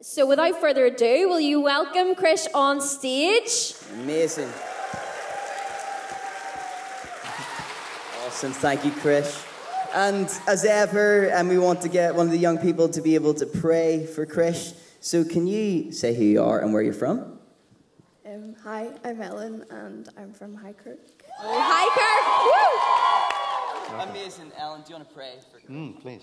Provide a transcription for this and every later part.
So without further ado, will you welcome Krish on stage? Amazing. Awesome, thank you, Krish. And as ever, we want to get one of the young people to be able to pray for Krish. So can you say who you are and where you're from? Hi, I'm Ellen, and I'm from High Kirk. Oh, High Kirk! Woo! Amazing, Ellen. Do you want to pray for Krish? Please.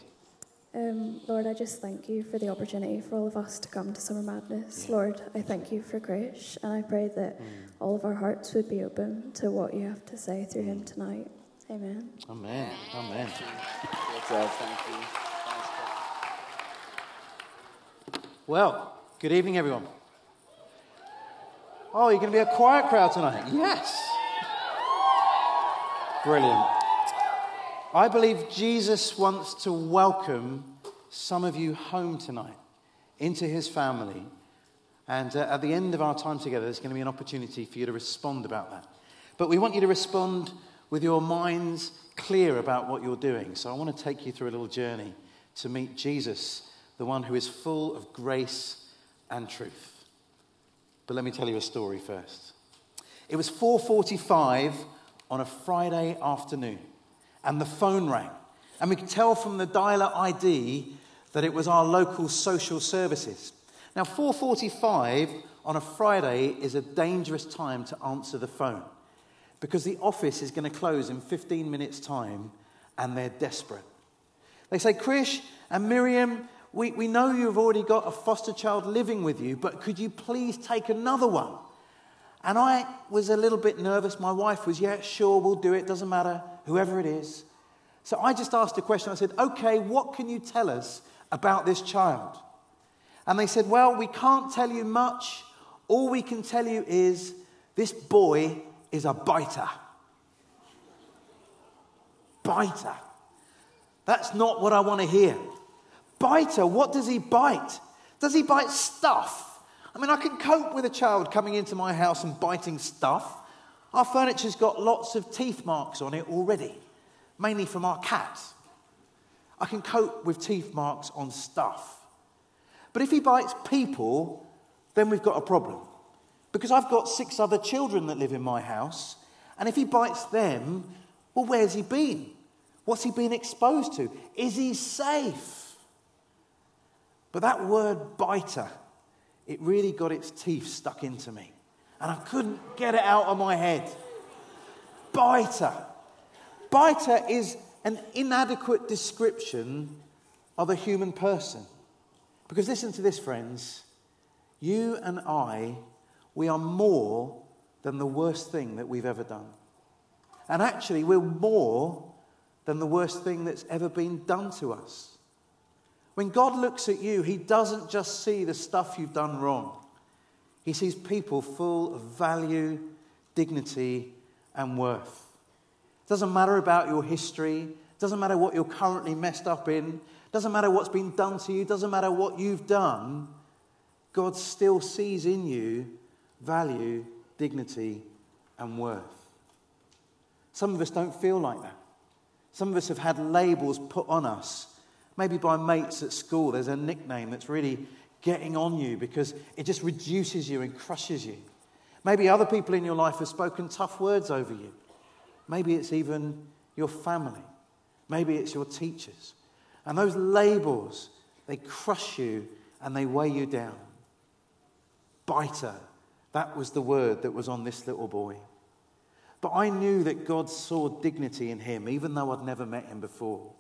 Lord, I just thank you for the opportunity for all of us to come to Summer Madness. Lord, I thank you for Krish, and I pray that all of our hearts would be open to what you have to say through him tonight. Amen. Amen. Amen. Thank you. Well, good evening, everyone. Oh, you're going to be a quiet crowd tonight. Yes. Brilliant. I believe Jesus wants to welcome some of you home tonight, into his family. And at the end of our time together, there's going to be an opportunity for you to respond about that. But we want you to respond with your minds clear about what you're doing. So I want to take you through a little journey to meet Jesus, the one who is full of grace and truth. But let me tell you a story first. It was 4:45 on a Friday afternoon. And the phone rang. And we could tell from the dialer ID that it was our local social services. Now, 4:45 on a Friday is a dangerous time to answer the phone because the office is going to close in 15 minutes' time and they're desperate. They say, Krish and Miriam, we know you've already got a foster child living with you, but could you please take another one? And I was a little bit nervous. My wife was, yeah, sure, we'll do it, doesn't matter, whoever it is. So I just asked a question. I said, okay, what can you tell us about this child? And they said, well, we can't tell you much. All we can tell you is this boy is a biter. Biter. That's not what I want to hear. Biter, what does he bite? Does he bite stuff? I mean, I can cope with a child coming into my house and biting stuff. Our furniture's got lots of teeth marks on it already, mainly from our cat. I can cope with teeth marks on stuff. But if he bites people, then we've got a problem. Because I've got 6 other children that live in my house, and if he bites them, well, where's he been? What's he been exposed to? Is he safe? But that word biter, it really got its teeth stuck into me. And I couldn't get it out of my head. Biter. Biter is an inadequate description of a human person. Because listen to this, friends. You and I, we are more than the worst thing that we've ever done. And actually, we're more than the worst thing that's ever been done to us. When God looks at you, he doesn't just see the stuff you've done wrong. He sees people full of value, dignity, and worth. It doesn't matter about your history. It doesn't matter what you're currently messed up in. It doesn't matter what's been done to you. It doesn't matter what you've done. God still sees in you value, dignity, and worth. Some of us don't feel like that. Some of us have had labels put on us. Maybe by mates at school, there's a nickname that's really getting on you because it just reduces you and crushes you. Maybe other people in your life have spoken tough words over you. Maybe it's even your family. Maybe it's your teachers. And those labels, they crush you and they weigh you down. Biter, that was the word that was on this little boy. But I knew that God saw dignity in him, even though I'd never met him before.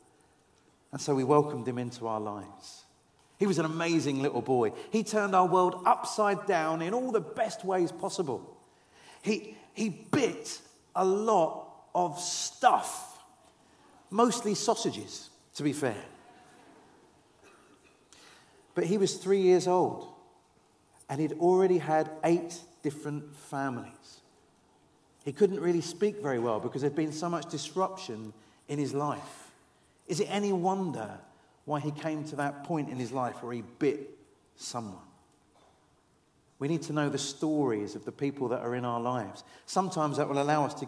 And so we welcomed him into our lives. He was an amazing little boy. He turned our world upside down in all the best ways possible. He bit a lot of stuff, mostly sausages, to be fair. But he was 3 years old, and he'd already had 8 different families. He couldn't really speak very well because there'd been so much disruption in his life. Is it any wonder why he came to that point in his life where he bit someone? We need to know the stories of the people that are in our lives. Sometimes that will allow us to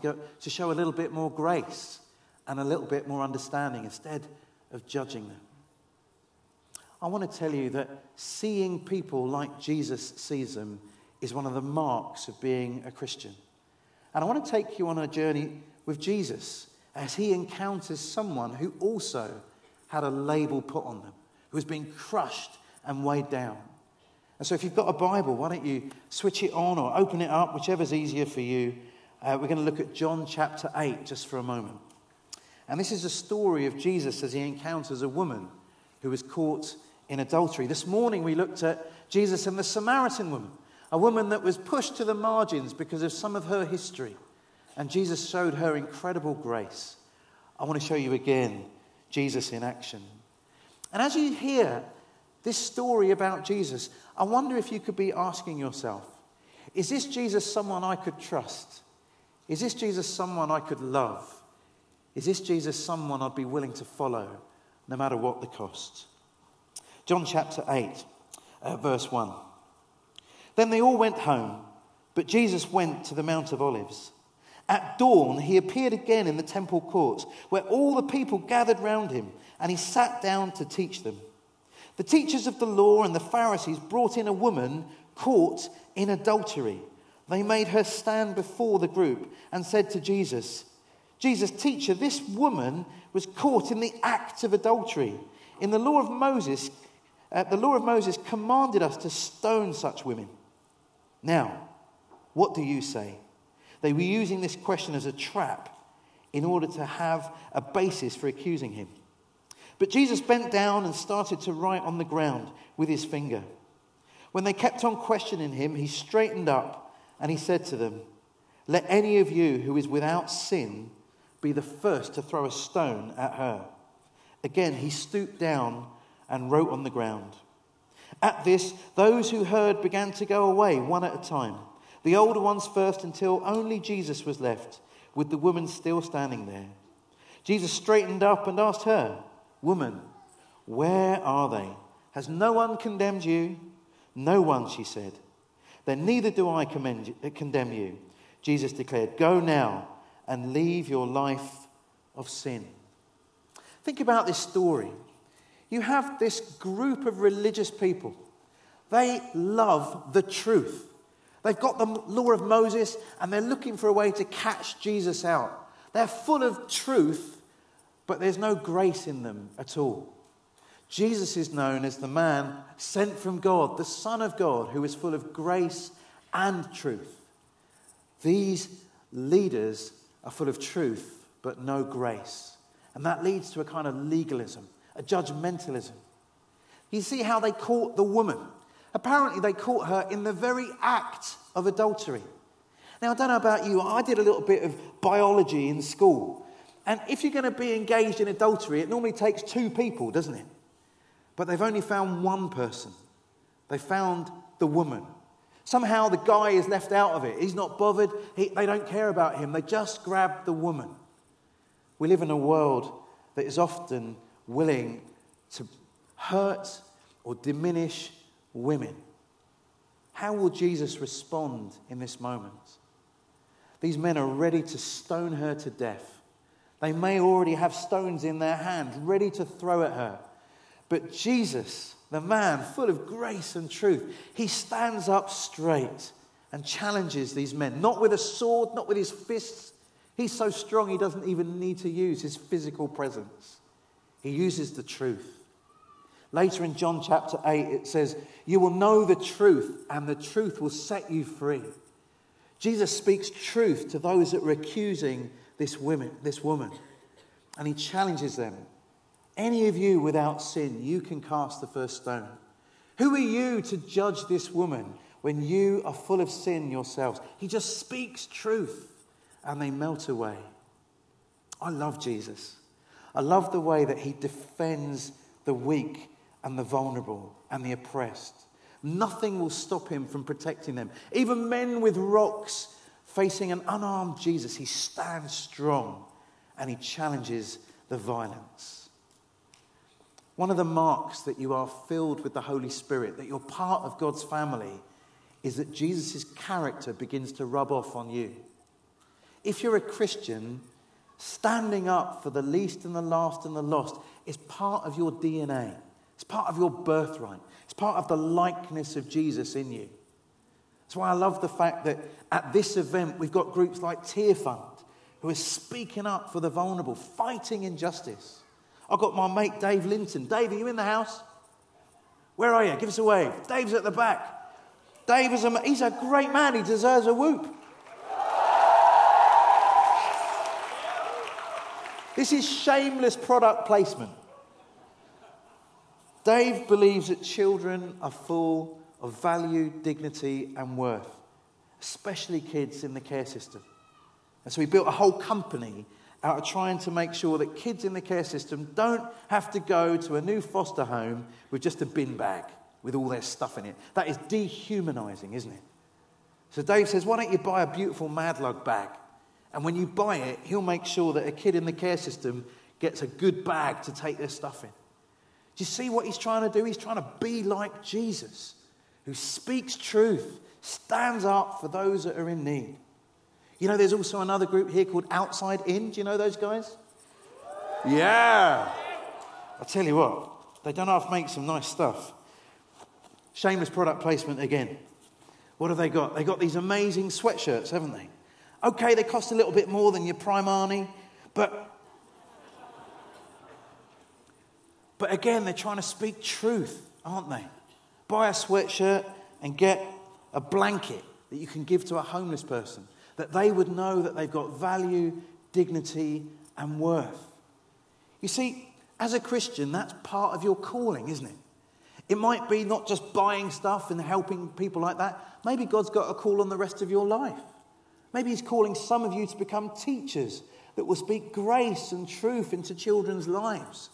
show a little bit more grace and a little bit more understanding instead of judging them. I want to tell you that seeing people like Jesus sees them is one of the marks of being a Christian. And I want to take you on a journey with Jesus as he encounters someone who also had a label put on them, who was being crushed and weighed down. And so if you've got a Bible, why don't you switch it on or open it up, whichever's easier for you. We're going to look at John chapter 8 just for a moment. And this is a story of Jesus as he encounters a woman who was caught in adultery. This morning we looked at Jesus and the Samaritan woman, a woman that was pushed to the margins because of some of her history. And Jesus showed her incredible grace. I want to show you again Jesus in action. And as you hear this story about Jesus, I wonder if you could be asking yourself, is this Jesus someone I could trust? Is this Jesus someone I could love? Is this Jesus someone I'd be willing to follow, no matter what the cost? John chapter 8, verse 1. Then they all went home, but Jesus went to the Mount of Olives. At dawn, he appeared again in the temple courts, where all the people gathered round him, and he sat down to teach them. The teachers of the law and the Pharisees brought in a woman caught in adultery. They made her stand before the group and said to Jesus, "Jesus, teacher, this woman was caught in the act of adultery. In the law of Moses, commanded us to stone such women. Now, what do you say?" They were using this question as a trap in order to have a basis for accusing him. But Jesus bent down and started to write on the ground with his finger. When they kept on questioning him, he straightened up and he said to them, "Let any of you who is without sin be the first to throw a stone at her." Again, he stooped down and wrote on the ground. At this, those who heard began to go away one at a time, the older ones first, until only Jesus was left, with the woman still standing there. Jesus straightened up and asked her, "Woman, where are they? Has no one condemned you?" "No one," she said. "Then neither do I condemn you," Jesus declared. "Go now and leave your life of sin." Think about this story. You have this group of religious people. They love the truth. They've got the law of Moses and they're looking for a way to catch Jesus out. They're full of truth, but there's no grace in them at all. Jesus is known as the man sent from God, the Son of God, who is full of grace and truth. These leaders are full of truth, but no grace. And that leads to a kind of legalism, a judgmentalism. You see how they caught the woman. Apparently, they caught her in the very act of adultery. Now, I don't know about you, I did a little bit of biology in school. And if you're going to be engaged in adultery, it normally takes two people, doesn't it? But they've only found one person. They found the woman. Somehow the guy is left out of it. He's not bothered. They don't care about him. They just grab the woman. We live in a world that is often willing to hurt or diminish women. How will Jesus respond in this moment? These men are ready to stone her to death. They may already have stones in their hands, ready to throw at her. But Jesus, the man full of grace and truth, he stands up straight and challenges these men. Not with a sword, not with his fists. He's so strong he doesn't even need to use his physical presence. He uses the truth. Later in John chapter 8, it says, "You will know the truth, and the truth will set you free." Jesus speaks truth to those that were accusing this woman, and he challenges them. "Any of you without sin, you can cast the first stone. Who are you to judge this woman when you are full of sin yourselves?" He just speaks truth, and they melt away. I love Jesus. I love the way that he defends the weak and the vulnerable and the oppressed. Nothing will stop him from protecting them. Even men with rocks facing an unarmed Jesus, he stands strong and he challenges the violence. One of the marks that you are filled with the Holy Spirit, that you're part of God's family, is that Jesus' character begins to rub off on you. If you're a Christian, standing up for the least and the last and the lost is part of your DNA. It's part of your birthright. It's part of the likeness of Jesus in you. That's why I love the fact that at this event, we've got groups like Tear Fund, who are speaking up for the vulnerable, fighting injustice. I've got my mate Dave Linton. Dave, are you in the house? Where are you? Give us a wave. Dave's at the back. Dave is he's a great man. He deserves a whoop. This is shameless product placement. Dave believes that children are full of value, dignity, and worth, especially kids in the care system. And so he built a whole company out of trying to make sure that kids in the care system don't have to go to a new foster home with just a bin bag with all their stuff in it. That is dehumanizing, isn't it? So Dave says, why don't you buy a beautiful Madlug bag? And when you buy it, he'll make sure that a kid in the care system gets a good bag to take their stuff in. Do you see what he's trying to do? He's trying to be like Jesus, who speaks truth, stands up for those that are in need. You know, there's also another group here called Outside In. Do you know those guys? Yeah. I tell you what, they don't half make some nice stuff. Shameless product placement again. What have they got? They got these amazing sweatshirts, haven't they? Okay, they cost a little bit more than your Primani, but again, they're trying to speak truth, aren't they? Buy a sweatshirt and get a blanket that you can give to a homeless person, that they would know that they've got value, dignity, and worth. You see, as a Christian, that's part of your calling, isn't it? It might be not just buying stuff and helping people like that. Maybe God's got a call on the rest of your life. Maybe he's calling some of you to become teachers that will speak grace and truth into children's lives.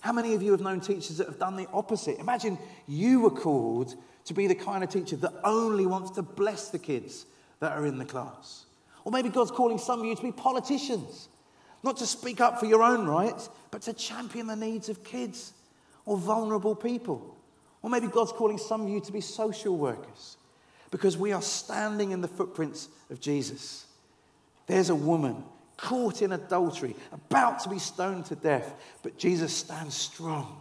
How many of you have known teachers that have done the opposite? Imagine you were called to be the kind of teacher that only wants to bless the kids that are in the class. Or maybe God's calling some of you to be politicians, not to speak up for your own rights, but to champion the needs of kids or vulnerable people. Or maybe God's calling some of you to be social workers, because we are standing in the footprints of Jesus. There's a woman caught in adultery, about to be stoned to death, but Jesus stands strong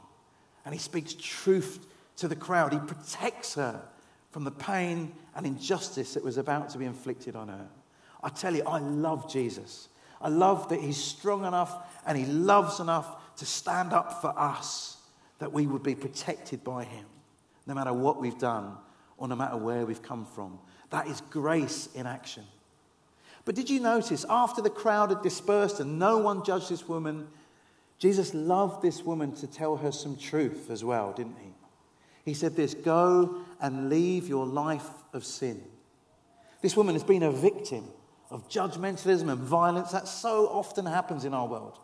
and he speaks truth to the crowd. He protects her from the pain and injustice that was about to be inflicted on her. I tell you, I love Jesus. I love that he's strong enough and he loves enough to stand up for us, that we would be protected by him, no matter what we've done, or no matter where we've come from. That is grace in action. But did you notice, after the crowd had dispersed and no one judged this woman, Jesus loved this woman to tell her some truth as well, didn't he? He said this, go and leave your life of sin. This woman has been a victim of judgmentalism and violence. That so often happens in our world.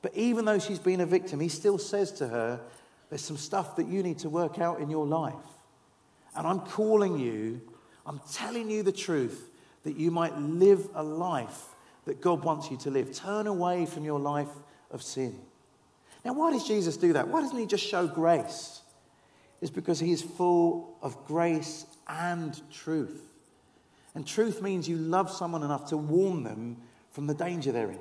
But even though she's been a victim, he still says to her, there's some stuff that you need to work out in your life. And I'm calling you, I'm telling you the truth, that you might live a life that God wants you to live. Turn away from your life of sin. Now, why does Jesus do that? Why doesn't he just show grace? It's because he is full of grace and truth. And truth means you love someone enough to warn them from the danger they're in.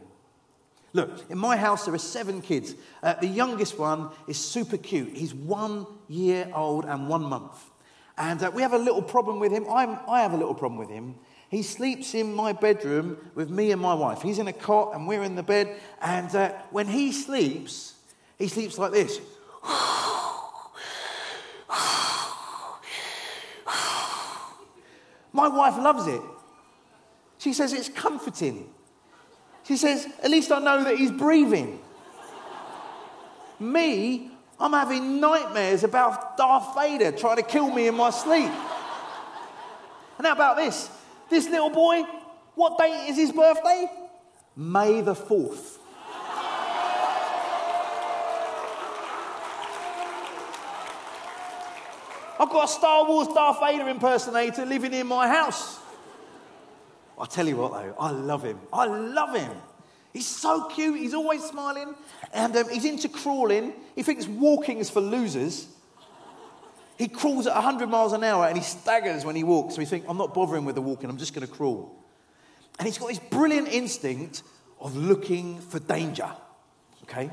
Look, in my house there are 7 kids. The youngest one is super cute. He's 1 year old and 1 month. And we have a little problem with him. I have a little problem with him. He sleeps in my bedroom with me and my wife. He's in a cot and we're in the bed. And when he sleeps like this. My wife loves it. She says it's comforting. She says, at least I know that he's breathing. Me, I'm having nightmares about Darth Vader trying to kill me in my sleep. And how about this? This little boy, what date is his birthday? May the 4th. I've got a Star Wars Darth Vader impersonator living in my house. I tell you what, though, I love him. I love him. He's so cute. He's always smiling. And he's into crawling. He thinks walking is for losers. He crawls at 100 miles an hour and he staggers when he walks. So he thinks, I'm not bothering with the walking. I'm just going to crawl. And he's got this brilliant instinct of looking for danger. Okay?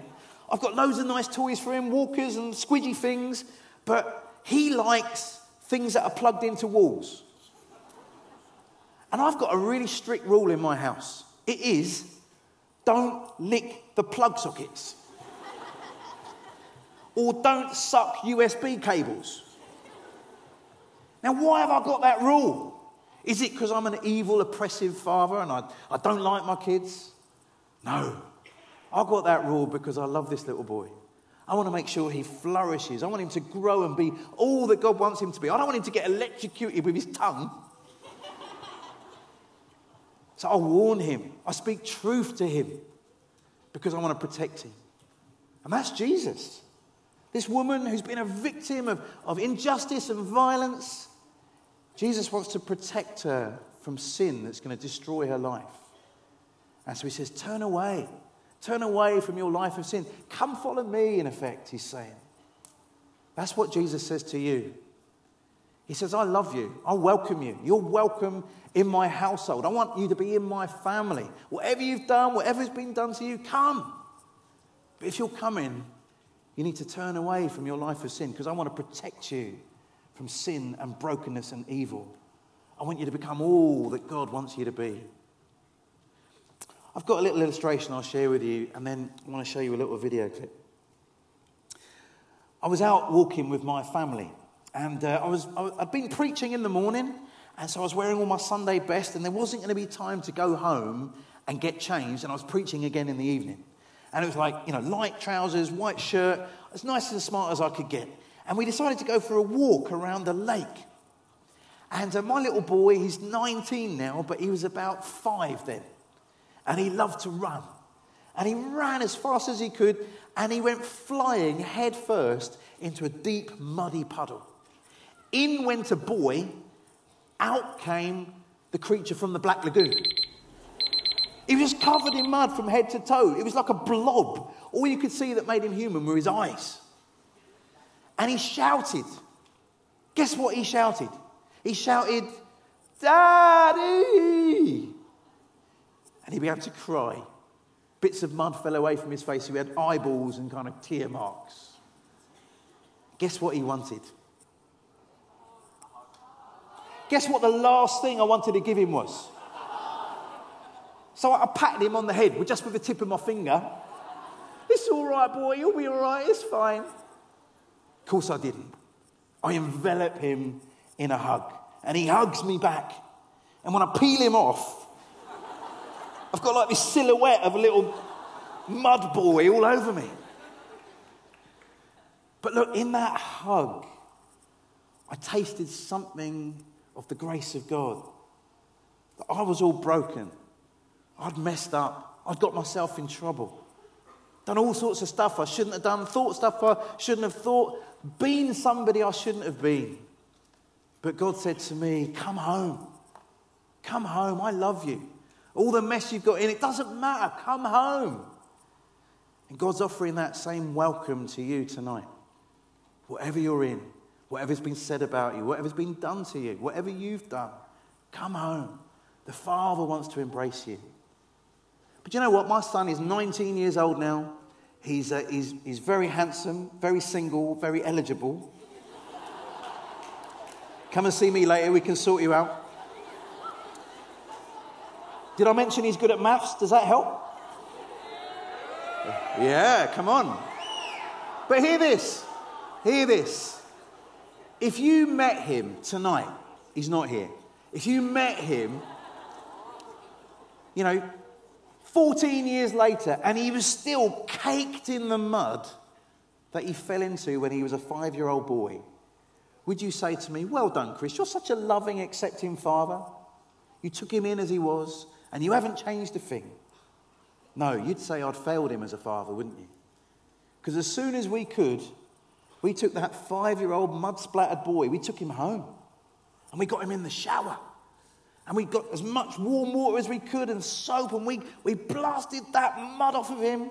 I've got loads of nice toys for him, walkers and squidgy things, but he likes things that are plugged into walls. And I've got a really strict rule in my house. It is, don't lick the plug sockets. Or don't suck USB cables. Now, why have I got that rule? Is it because I'm an evil, oppressive father and I don't like my kids? No. I got that rule because I love this little boy. I want to make sure he flourishes. I want him to grow and be all that God wants him to be. I don't want him to get electrocuted with his tongue. So I warn him. I speak truth to him because I want to protect him. And that's Jesus. This woman who's been a victim of injustice and violence, Jesus wants to protect her from sin that's going to destroy her life. And so he says, turn away. Turn away from your life of sin. Come follow me, in effect, he's saying. That's what Jesus says to you. He says, I love you. I welcome you. You're welcome in my household. I want you to be in my family. Whatever you've done, whatever's been done to you, come. But if you're coming, you need to turn away from your life of sin because I want to protect you from sin and brokenness and evil. I want you to become all that God wants you to be. I've got a little illustration I'll share with you and then I want to show you a little video clip. I was out walking with my family. And I'd been preaching in the morning, and so I was wearing all my Sunday best, and there wasn't going to be time to go home and get changed, and I was preaching again in the evening. And it was like, you know, light trousers, white shirt, as nice and smart as I could get. And we decided to go for a walk around the lake. And my little boy, he's 19 now, but he was about 5 then. And he loved to run. And he ran as fast as he could, and he went flying head first into a deep, muddy puddle. In went a boy, out came the creature from the Black Lagoon. He was covered in mud from head to toe. It was like a blob. All you could see that made him human were his eyes. And he shouted. Guess what he shouted? He shouted, Daddy! And he began to cry. Bits of mud fell away from his face. He had eyeballs and kind of tear marks. Guess what he wanted? Guess what the last thing I wanted to give him was? So I patted him on the head, just with the tip of my finger. It's all right, boy. You'll be all right. It's fine. Of course I didn't. I envelop him in a hug. And he hugs me back. And when I peel him off, I've got like this silhouette of a little mud boy all over me. But look, in that hug, I tasted something of the grace of God. I was all broken. I'd messed up. I'd got myself in trouble. Done all sorts of stuff I shouldn't have done, thought stuff I shouldn't have thought, been somebody I shouldn't have been. But God said to me, come home. Come home. I love you. All the mess you've got in, it doesn't matter. Come home. And God's offering that same welcome to you tonight. Whatever you're in, whatever's been said about you, whatever's been done to you, whatever you've done, come home. The Father wants to embrace you. But you know what? My son is 19 years old now. He's very handsome, very single, very eligible. Come and see me later. We can sort you out. Did I mention he's good at maths? Does that help? Yeah, come on. But hear this. Hear this. If you met him tonight, he's not here. If you met him, you know, 14 years later, and he was still caked in the mud that he fell into when he was a 5-year-old boy, would you say to me, well done, Chris, you're such a loving, accepting father. You took him in as he was, and you haven't changed a thing. No, you'd say I'd failed him as a father, wouldn't you? Because as soon as we could, we took that 5-year-old mud-splattered boy, we took him home, and we got him in the shower, and we got as much warm water as we could and soap, and we blasted that mud off of him,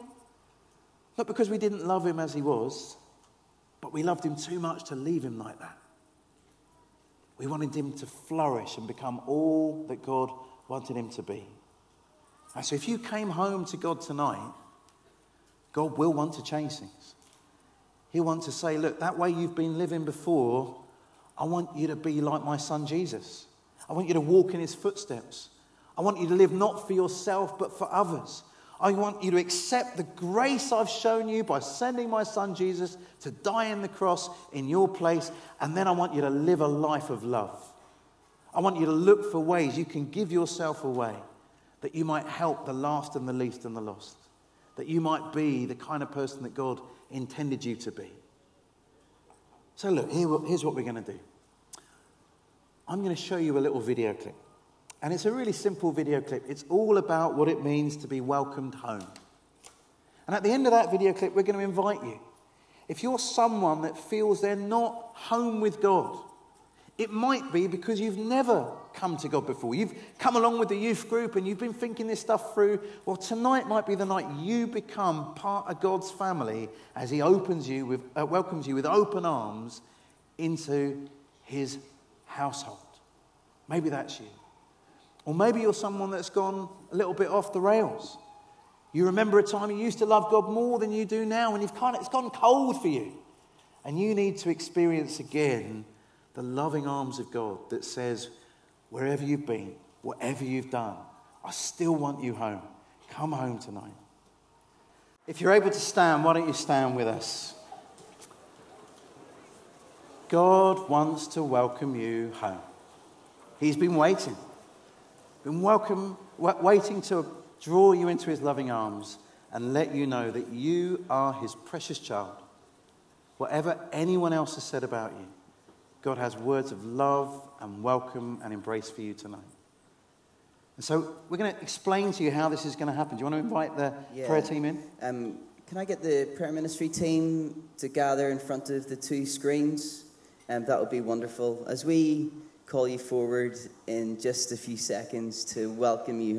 not because we didn't love him as he was, but we loved him too much to leave him like that. We wanted him to flourish and become all that God wanted him to be. And so if you came home to God tonight, God will want to change things. He'll want to say, look, that way you've been living before, I want you to be like my son Jesus. I want you to walk in his footsteps. I want you to live not for yourself, but for others. I want you to accept the grace I've shown you by sending my son Jesus to die in the cross in your place. And then I want you to live a life of love. I want you to look for ways you can give yourself away, that you might help the last and the least and the lost, that you might be the kind of person that God intended you to be. So look, here's what we're going to do. I'm going to show you a little video clip. And it's a really simple video clip. It's all about what it means to be welcomed home. And at the end of that video clip, we're going to invite you. If you're someone that feels they're not home with God, it might be because you've never come to God before. You've come along with the youth group and you've been thinking this stuff through. Well, tonight might be the night you become part of God's family as he welcomes you with open arms into his household. Maybe that's you. Or maybe you're someone that's gone a little bit off the rails. You remember a time you used to love God more than you do now, and it's gone cold for you. And you need to experience again the loving arms of God that says, wherever you've been, whatever you've done, I still want you home. Come home tonight. If you're able to stand, why don't you stand with us? God wants to welcome you home. He's been waiting. Waiting to draw you into his loving arms and let you know that you are his precious child. Whatever anyone else has said about you, God has words of love and welcome and embrace for you tonight. And so we're going to explain to you how this is going to happen. Do you want to invite the prayer team in? Can I get the prayer ministry team to gather in front of the two screens? That would be wonderful. As we call you forward in just a few seconds to welcome you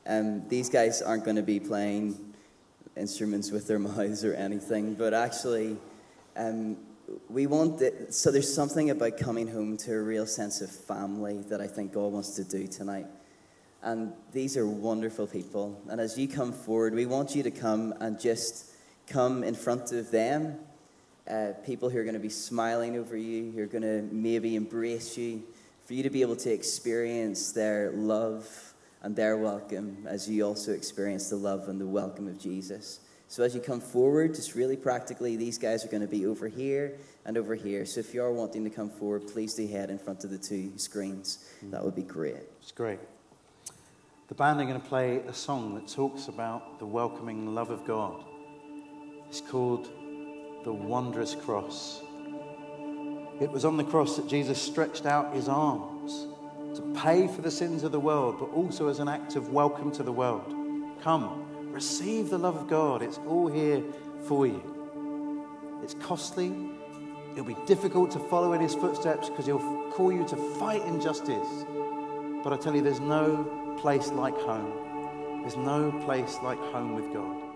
home. These guys aren't going to be playing instruments with their mouths or anything, but actually we want it. So there's something about coming home to a real sense of family that I think God wants to do tonight. And these are wonderful people. And as you come forward, we want you to come and just come in front of them. People who are going to be smiling over you, who are going to maybe embrace you, for you to be able to experience their love and their welcome as you also experience the love and the welcome of Jesus. So as you come forward, just really practically, these guys are going to be over here and over here. So if you are wanting to come forward, please do head in front of the two screens. That would be great. It's great. The band are going to play a song that talks about the welcoming love of God. It's called The Wondrous Cross. It was on the cross that Jesus stretched out his arms to pay for the sins of the world, but also as an act of welcome to the world. Come, receive the love of God. It's all here for you. It's costly. It'll be difficult to follow in his footsteps because he'll call you to fight injustice. But I tell you, there's no place like home. There's no place like home with God.